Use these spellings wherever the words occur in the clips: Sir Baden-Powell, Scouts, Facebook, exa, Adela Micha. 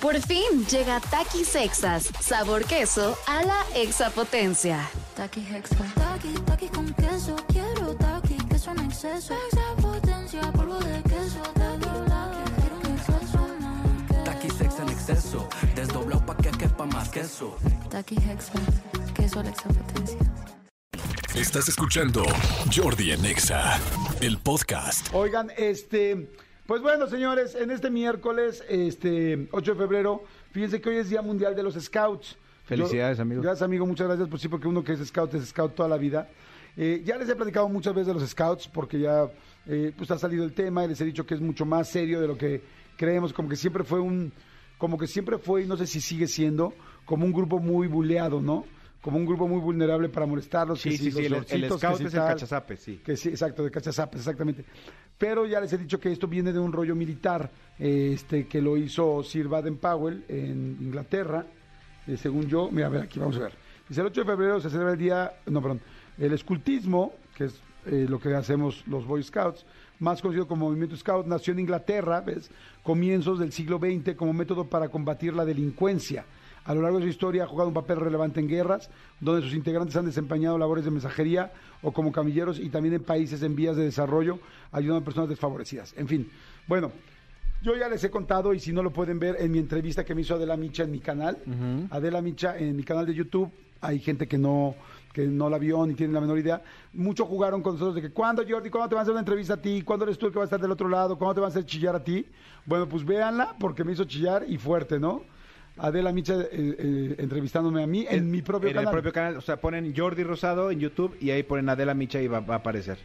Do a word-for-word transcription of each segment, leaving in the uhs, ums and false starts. Por fin llega Takis Exas, sabor queso a la exapotencia. Takis Exas. Takis, takis con queso. Quiero takis, queso en exceso. Exapotencia, polvo de queso. Takis Exas en exceso. Desdoblado pa' que quepa más queso. Takis Exas, queso a la exapotencia. Estás escuchando Jordi en Exa, el podcast. Oigan, este... Pues bueno, señores, en este miércoles, este ocho de febrero, fíjense que hoy es Día Mundial de los Scouts. Felicidades, Yo, amigo. Gracias, amigo, muchas gracias. Pues sí, porque uno que es scout es scout toda la vida. Eh, ya les he platicado muchas veces de los scouts, porque ya eh, pues ha salido el tema y les he dicho que es mucho más serio de lo que creemos, como que siempre fue un, como que siempre fue, y no sé si sigue siendo, como un grupo muy buleado, ¿no? Como un grupo muy vulnerable para molestarlos. Sí, que sí, sí, los el, el scout que es el cachazape, sí. Que sí, exacto, de cachazapes, exactamente. Pero ya les he dicho que esto viene de un rollo militar, este que lo hizo Sir Baden-Powell en Inglaterra, eh, según yo. Mira, a ver, aquí vamos a ver. Dice, el ocho de febrero se celebra el día, no, perdón, el escultismo, que es eh, lo que hacemos los Boy Scouts, más conocido como Movimiento Scout, nació en Inglaterra, ¿ves? Comienzos del siglo veinte como método para combatir la delincuencia. A lo largo de su historia ha jugado un papel relevante en guerras, donde sus integrantes han desempeñado labores de mensajería o como camilleros, y también en países en vías de desarrollo, ayudando a personas desfavorecidas. En fin, bueno, yo ya les he contado, y si no lo pueden ver en mi entrevista que me hizo Adela Micha en mi canal, uh-huh. Adela Micha en mi canal de YouTube, hay gente que no, que no la vio ni tiene la menor idea. Muchos jugaron con nosotros de que, ¿cuándo, Jordi? ¿Cuándo te van a hacer una entrevista a ti? ¿Cuándo eres tú el que va a estar del otro lado? ¿Cuándo te van a hacer chillar a ti? Bueno, pues véanla, porque me hizo chillar y fuerte, ¿no? Adela Micha eh, eh, entrevistándome a mí en, en mi propio en canal. En el propio canal, o sea, ponen Jordi Rosado en YouTube y ahí ponen Adela Micha y va, va a aparecer.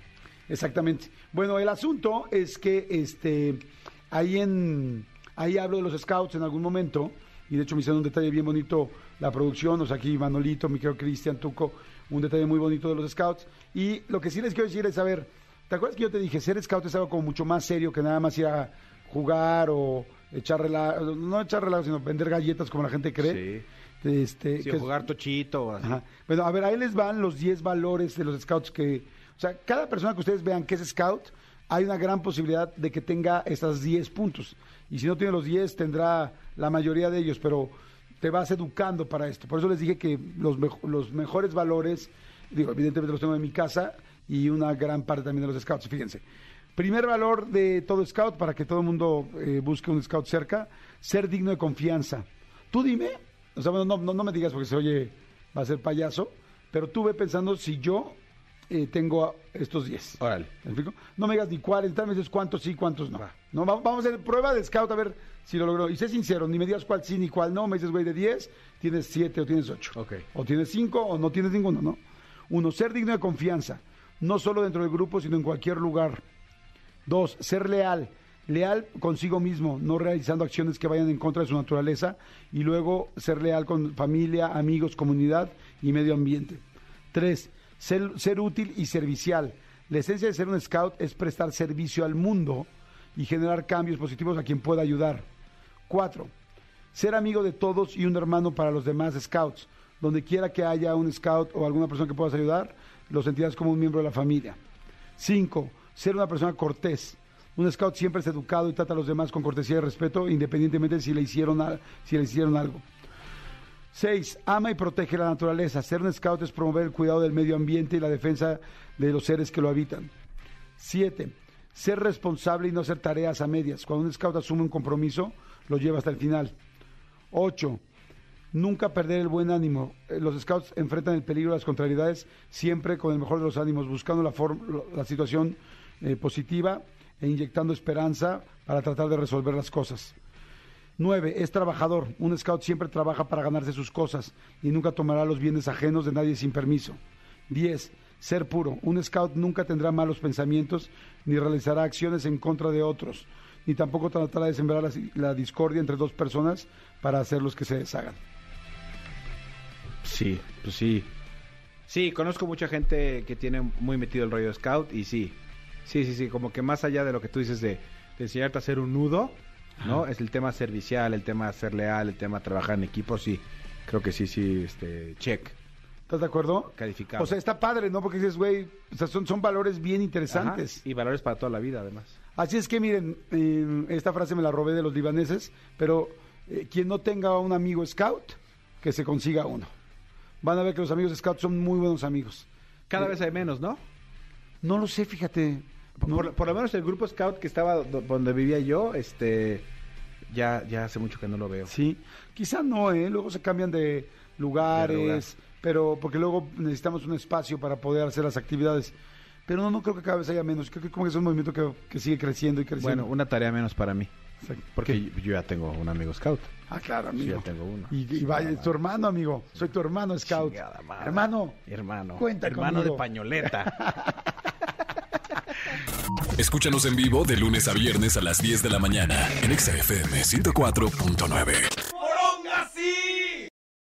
Exactamente. Bueno, el asunto es que este ahí en ahí hablo de los scouts en algún momento, y de hecho me hicieron un detalle bien bonito la producción, o sea, aquí Manolito, mi querido Cristian Tuco, un detalle muy bonito de los scouts. Y lo que sí les quiero decir es, a ver, ¿te acuerdas que yo te dije, ser scout es algo como mucho más serio que nada más ir a jugar o... echar relajo, no echar relajo, sino vender galletas como la gente cree. Sí, este, sí, que jugar es... tochito. O así. Ajá. Bueno, a ver, ahí les van los diez valores de los scouts que... O sea, cada persona que ustedes vean que es scout, hay una gran posibilidad de que tenga estos diez puntos. Y si no tiene los diez, tendrá la mayoría de ellos, pero te vas educando para esto. Por eso les dije que los, me- los mejores valores, digo, evidentemente los tengo en mi casa, y una gran parte también de los scouts, fíjense. Primer valor de todo scout, para que todo el mundo eh, busque un scout cerca, ser digno de confianza. Tú dime, o sea, bueno, no, no, no me digas porque se oye, va a ser payaso, pero tú ve pensando si yo eh, tengo estos diez. Órale. ¿Me explico? No me digas ni cuáles, tal vez dices cuántos sí, cuántos no. Va. No, vamos a hacer prueba de scout a ver si lo logró. Y sé sincero, ni me digas cuál sí ni cuál no, me dices, güey, de diez, tienes siete o tienes ocho. Ok. O tienes cinco o no tienes ninguno, ¿no? Uno, ser digno de confianza, no solo dentro del grupo, sino en cualquier lugar. Dos, ser leal, leal consigo mismo, no realizando acciones que vayan en contra de su naturaleza, y luego ser leal con familia, amigos, comunidad y medio ambiente. Tres, ser, ser útil y servicial. La esencia de ser un scout es prestar servicio al mundo y generar cambios positivos a quien pueda ayudar. Cuatro, ser amigo de todos y un hermano para los demás scouts. Donde quiera que haya un scout o alguna persona que puedas ayudar, lo sentirás como un miembro de la familia. Cinco, ser una persona cortés. Un scout siempre es educado y trata a los demás con cortesía y respeto, independientemente de si le hicieron, a, si le hicieron algo. Seis, ama y protege la naturaleza. Ser un scout es promover el cuidado del medio ambiente y la defensa de los seres que lo habitan. Siete, ser responsable y no hacer tareas a medias. Cuando un scout asume un compromiso, lo lleva hasta el final. Ocho, nunca perder el buen ánimo. Los scouts enfrentan el peligro de las contrariedades siempre con el mejor de los ánimos, buscando la, form- la situación Eh, positiva e inyectando esperanza para tratar de resolver las cosas. Nueve, es trabajador. Un scout siempre trabaja para ganarse sus cosas y nunca tomará los bienes ajenos de nadie sin permiso. Diez, ser puro. Un scout nunca tendrá malos pensamientos ni realizará acciones en contra de otros, ni tampoco tratará de sembrar la, la discordia entre dos personas para hacerlos que se deshagan. Sí, pues sí. Sí, conozco mucha gente que tiene muy metido el rollo scout y sí. Sí, sí, sí, como que más allá de lo que tú dices de, de enseñarte a hacer un nudo, ¿no? Ajá. Es el tema servicial, el tema ser leal, el tema trabajar en equipo, sí. Creo que sí, sí, este, check. ¿Estás de acuerdo? Calificado. O sea, está padre, ¿no? Porque dices, güey, o sea, son, son valores bien interesantes. Ajá, y valores para toda la vida, además. Así es que, miren, eh, esta frase me la robé de los libaneses, pero eh, quien no tenga un amigo scout, que se consiga uno. Van a ver que los amigos scouts son muy buenos amigos. Cada eh, vez hay menos, ¿no? No lo sé, fíjate. Por, no. por, por lo menos el grupo scout que estaba donde vivía yo, este, ya, ya hace mucho que no lo veo. Sí, quizá no, ¿eh? Luego se cambian de lugares, de lugar. Pero porque luego necesitamos un espacio para poder hacer las actividades. Pero no, no creo que cada vez haya menos. Creo que como es un movimiento que, que sigue creciendo y creciendo. Bueno, una tarea menos para mí. Exacto. Porque yo, yo ya tengo un amigo scout. Ah, claro, amigo. Yo ya tengo uno. Y, y vaya, es tu hermano, amigo. Soy tu hermano scout. Chingada madre. Hermano. Hermano. Cuenta hermano conmigo. De pañoleta. Escúchanos en vivo de lunes a viernes a las diez de la mañana en exa F M ciento cuatro punto nueve.